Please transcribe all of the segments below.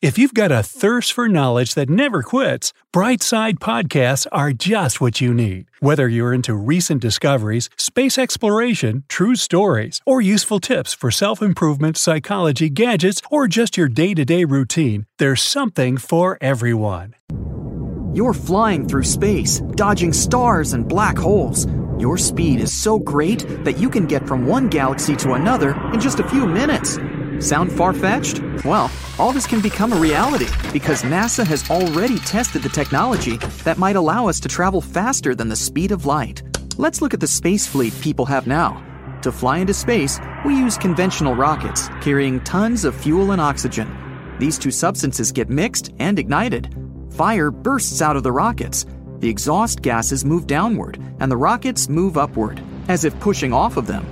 If you've got a thirst for knowledge that never quits, Brightside podcasts are just what you need. Whether you're into recent discoveries, space exploration, true stories, or useful tips for self-improvement, psychology, gadgets, or just your day-to-day routine, there's something for everyone. You're flying through space, dodging stars and black holes. Your speed is so great that you can get from one galaxy to another in just a few minutes. Sound far-fetched? Well, all this can become a reality because NASA has already tested the technology that might allow us to travel faster than the speed of light. Let's look at the space fleet people have now. To fly into space, we use conventional rockets carrying tons of fuel and oxygen. These two substances get mixed and ignited. Fire bursts out of the rockets. The exhaust gases move downward, and the rockets move upward, as if pushing off of them.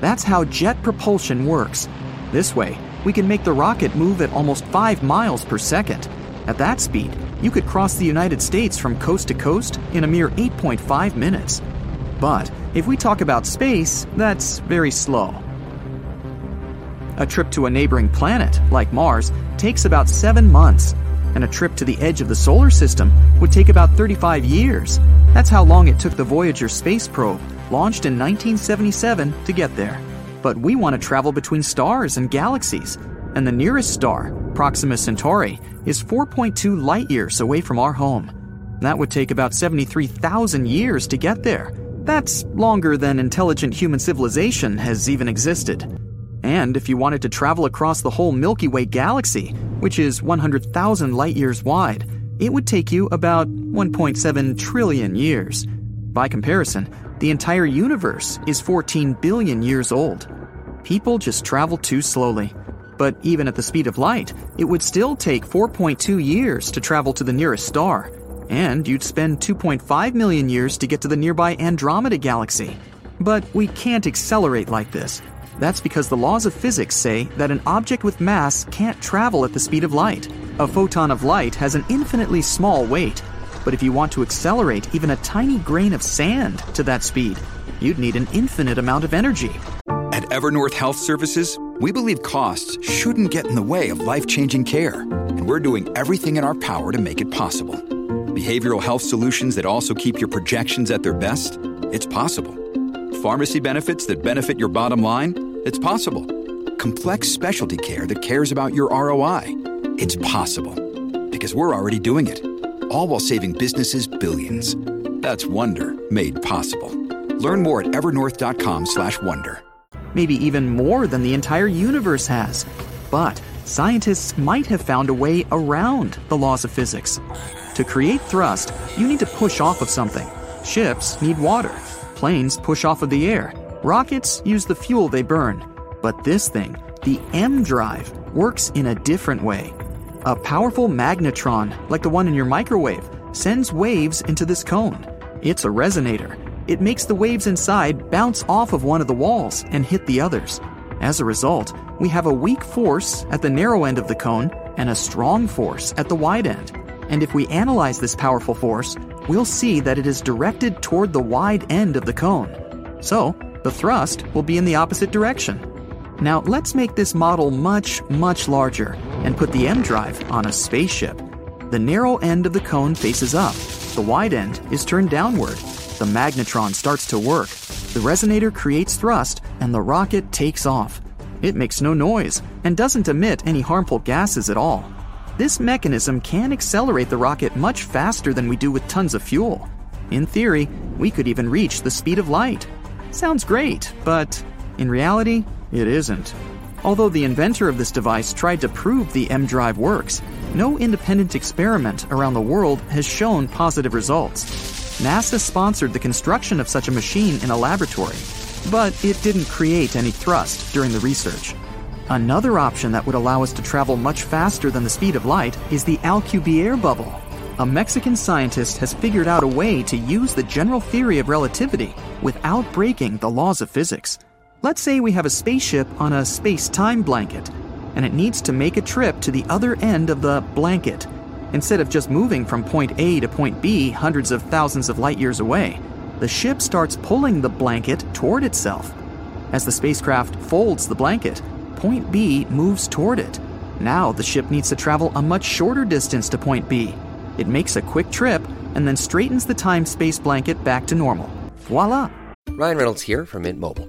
That's how jet propulsion works. This way, we can make the rocket move at almost 5 miles per second. At that speed, you could cross the United States from coast to coast in a mere 8.5 minutes. But if we talk about space, that's very slow. A trip to a neighboring planet, like Mars, takes about 7 months, and a trip to the edge of the solar system would take about 35 years. That's how long it took the Voyager space probe, launched in 1977, to get there. But we want to travel between stars and galaxies. And the nearest star, Proxima Centauri, is 4.2 light years away from our home. That would take about 73,000 years to get there. That's longer than intelligent human civilization has even existed. And if you wanted to travel across the whole Milky Way galaxy, which is 100,000 light years wide, it would take you about 1.7 trillion years. By comparison, the entire universe is 14 billion years old. People just travel too slowly. But even at the speed of light, it would still take 4.2 years to travel to the nearest star. And you'd spend 2.5 million years to get to the nearby Andromeda galaxy. But we can't accelerate like this. That's because the laws of physics say that an object with mass can't travel at the speed of light. A photon of light has an infinitely small weight. But if you want to accelerate even a tiny grain of sand to that speed, you'd need an infinite amount of energy. At Evernorth Health Services, we believe costs shouldn't get in the way of life-changing care, and we're doing everything in our power to make it possible. Behavioral health solutions that also keep your projections at their best? It's possible. Pharmacy benefits that benefit your bottom line? It's possible. Complex specialty care that cares about your ROI? It's possible. Because we're already doing it. All while saving businesses billions. That's Wonder made possible. Learn more at evernorth.com/wonder. Maybe even more than the entire universe has. But scientists might have found a way around the laws of physics. To create thrust, you need to push off of something. Ships need water. Planes push off of the air. Rockets use the fuel they burn. But this thing, the EmDrive, works in a different way. A powerful magnetron, like the one in your microwave, sends waves into this cone. It's a resonator. It makes the waves inside bounce off of one of the walls and hit the others. As a result, we have a weak force at the narrow end of the cone and a strong force at the wide end. And if we analyze this powerful force, we'll see that it is directed toward the wide end of the cone. So, the thrust will be in the opposite direction. Now let's make this model much, much larger and put the EmDrive on a spaceship. The narrow end of the cone faces up. The wide end is turned downward. The magnetron starts to work. The resonator creates thrust and the rocket takes off. It makes no noise and doesn't emit any harmful gases at all. This mechanism can accelerate the rocket much faster than we do with tons of fuel. In theory, we could even reach the speed of light. Sounds great, but in reality, it isn't. Although the inventor of this device tried to prove the EmDrive works, no independent experiment around the world has shown positive results. NASA sponsored the construction of such a machine in a laboratory, but it didn't create any thrust during the research. Another option that would allow us to travel much faster than the speed of light is the Alcubierre bubble. A Mexican scientist has figured out a way to use the general theory of relativity without breaking the laws of physics. Let's say we have a spaceship on a space-time blanket, and it needs to make a trip to the other end of the blanket. Instead of just moving from point A to point B hundreds of thousands of light years away, the ship starts pulling the blanket toward itself. As the spacecraft folds the blanket, point B moves toward it. Now the ship needs to travel a much shorter distance to point B. It makes a quick trip and then straightens the time-space blanket back to normal. Voila! Ryan Reynolds here from Mint Mobile.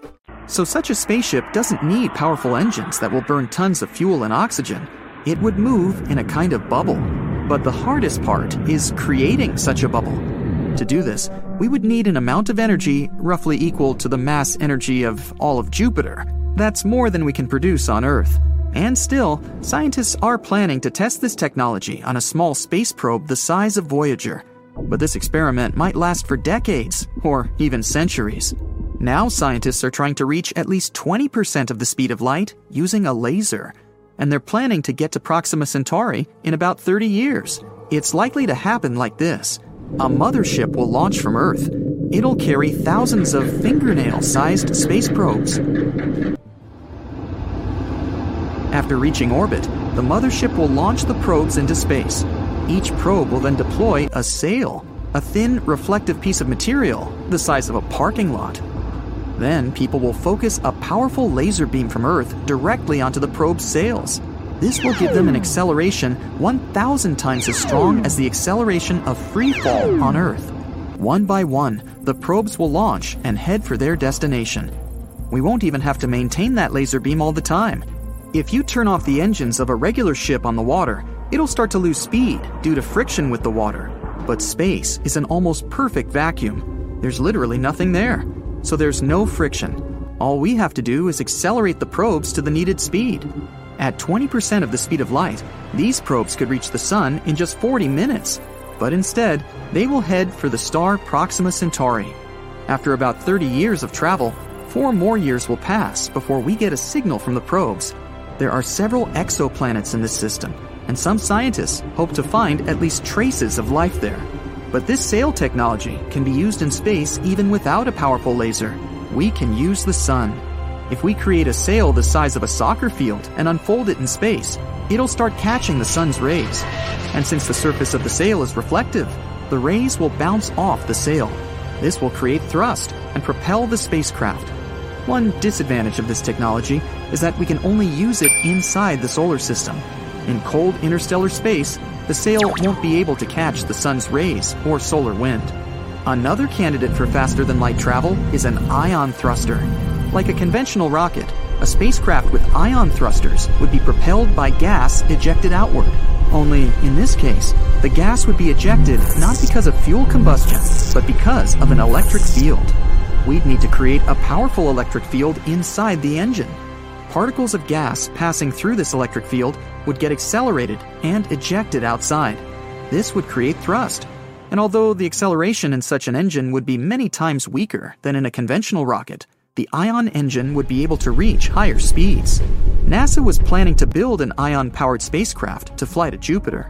So such a spaceship doesn't need powerful engines that will burn tons of fuel and oxygen. It would move in a kind of bubble. But the hardest part is creating such a bubble. To do this, we would need an amount of energy roughly equal to the mass energy of all of Jupiter. That's more than we can produce on Earth. And still, scientists are planning to test this technology on a small space probe the size of Voyager. But this experiment might last for decades, or even centuries. Now scientists are trying to reach at least 20% of the speed of light using a laser. And they're planning to get to Proxima Centauri in about 30 years. It's likely to happen like this. A mothership will launch from Earth. It'll carry thousands of fingernail-sized space probes. After reaching orbit, the mothership will launch the probes into space. Each probe will then deploy a sail, a thin, reflective piece of material the size of a parking lot. Then people will focus a powerful laser beam from Earth directly onto the probe's sails. This will give them an acceleration 1,000 times as strong as the acceleration of free fall on Earth. One by one, the probes will launch and head for their destination. We won't even have to maintain that laser beam all the time. If you turn off the engines of a regular ship on the water, it'll start to lose speed due to friction with the water. But space is an almost perfect vacuum. There's literally nothing there. So there's no friction. All we have to do is accelerate the probes to the needed speed. At 20% of the speed of light, these probes could reach the sun in just 40 minutes. But instead, they will head for the star Proxima Centauri. After about 30 years of travel, 4 more years will pass before we get a signal from the probes. There are several exoplanets in this system, and some scientists hope to find at least traces of life there. But this sail technology can be used in space even without a powerful laser. We can use the sun. If we create a sail the size of a soccer field and unfold it in space, it'll start catching the sun's rays. And since the surface of the sail is reflective, the rays will bounce off the sail. This will create thrust and propel the spacecraft. One disadvantage of this technology is that we can only use it inside the solar system. In cold interstellar space, the sail won't be able to catch the sun's rays or solar wind. Another candidate for faster-than-light travel is an ion thruster. Like a conventional rocket, a spacecraft with ion thrusters would be propelled by gas ejected outward. Only, in this case, the gas would be ejected not because of fuel combustion, but because of an electric field. We'd need to create a powerful electric field inside the engine. Particles of gas passing through this electric field would get accelerated and ejected outside. This would create thrust. And although the acceleration in such an engine would be many times weaker than in a conventional rocket, the ion engine would be able to reach higher speeds. NASA was planning to build an ion-powered spacecraft to fly to Jupiter.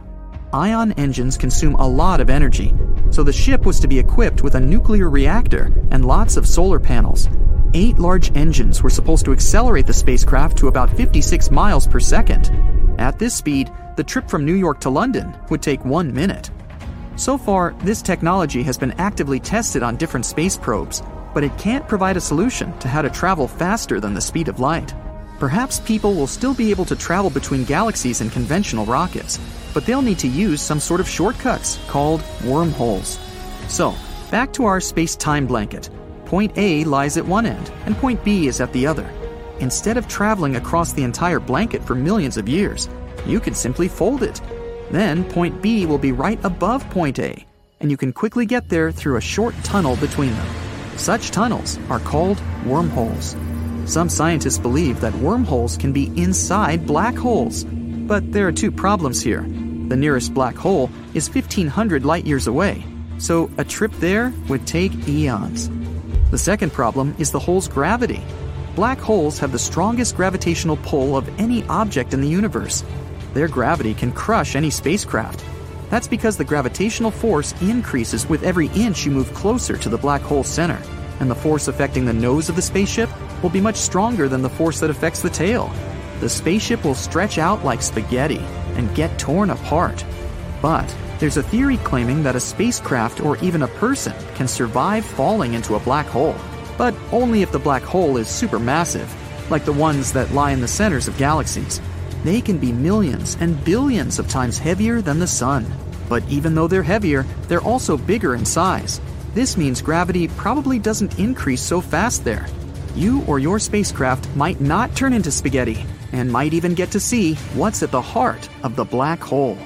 Ion engines consume a lot of energy, so the ship was to be equipped with a nuclear reactor and lots of solar panels. 8 large engines were supposed to accelerate the spacecraft to about 56 miles per second. At this speed, the trip from New York to London would take 1 minute. So far, this technology has been actively tested on different space probes, but it can't provide a solution to how to travel faster than the speed of light. Perhaps people will still be able to travel between galaxies in conventional rockets, but they'll need to use some sort of shortcuts called wormholes. So, back to our space-time blanket. Point A lies at one end, and point B is at the other. Instead of traveling across the entire blanket for millions of years, you can simply fold it. Then point B will be right above point A, and you can quickly get there through a short tunnel between them. Such tunnels are called wormholes. Some scientists believe that wormholes can be inside black holes. But there are two problems here. The nearest black hole is 1,500 light-years away, so a trip there would take eons. The second problem is the hole's gravity. Black holes have the strongest gravitational pull of any object in the universe. Their gravity can crush any spacecraft. That's because the gravitational force increases with every inch you move closer to the black hole center, and the force affecting the nose of the spaceship will be much stronger than the force that affects the tail. The spaceship will stretch out like spaghetti and get torn apart. But there's a theory claiming that a spacecraft or even a person can survive falling into a black hole, but only if the black hole is supermassive, like the ones that lie in the centers of galaxies. They can be millions and billions of times heavier than the sun. But even though they're heavier, they're also bigger in size. This means gravity probably doesn't increase so fast there. You or your spacecraft might not turn into spaghetti, and might even get to see what's at the heart of the black hole.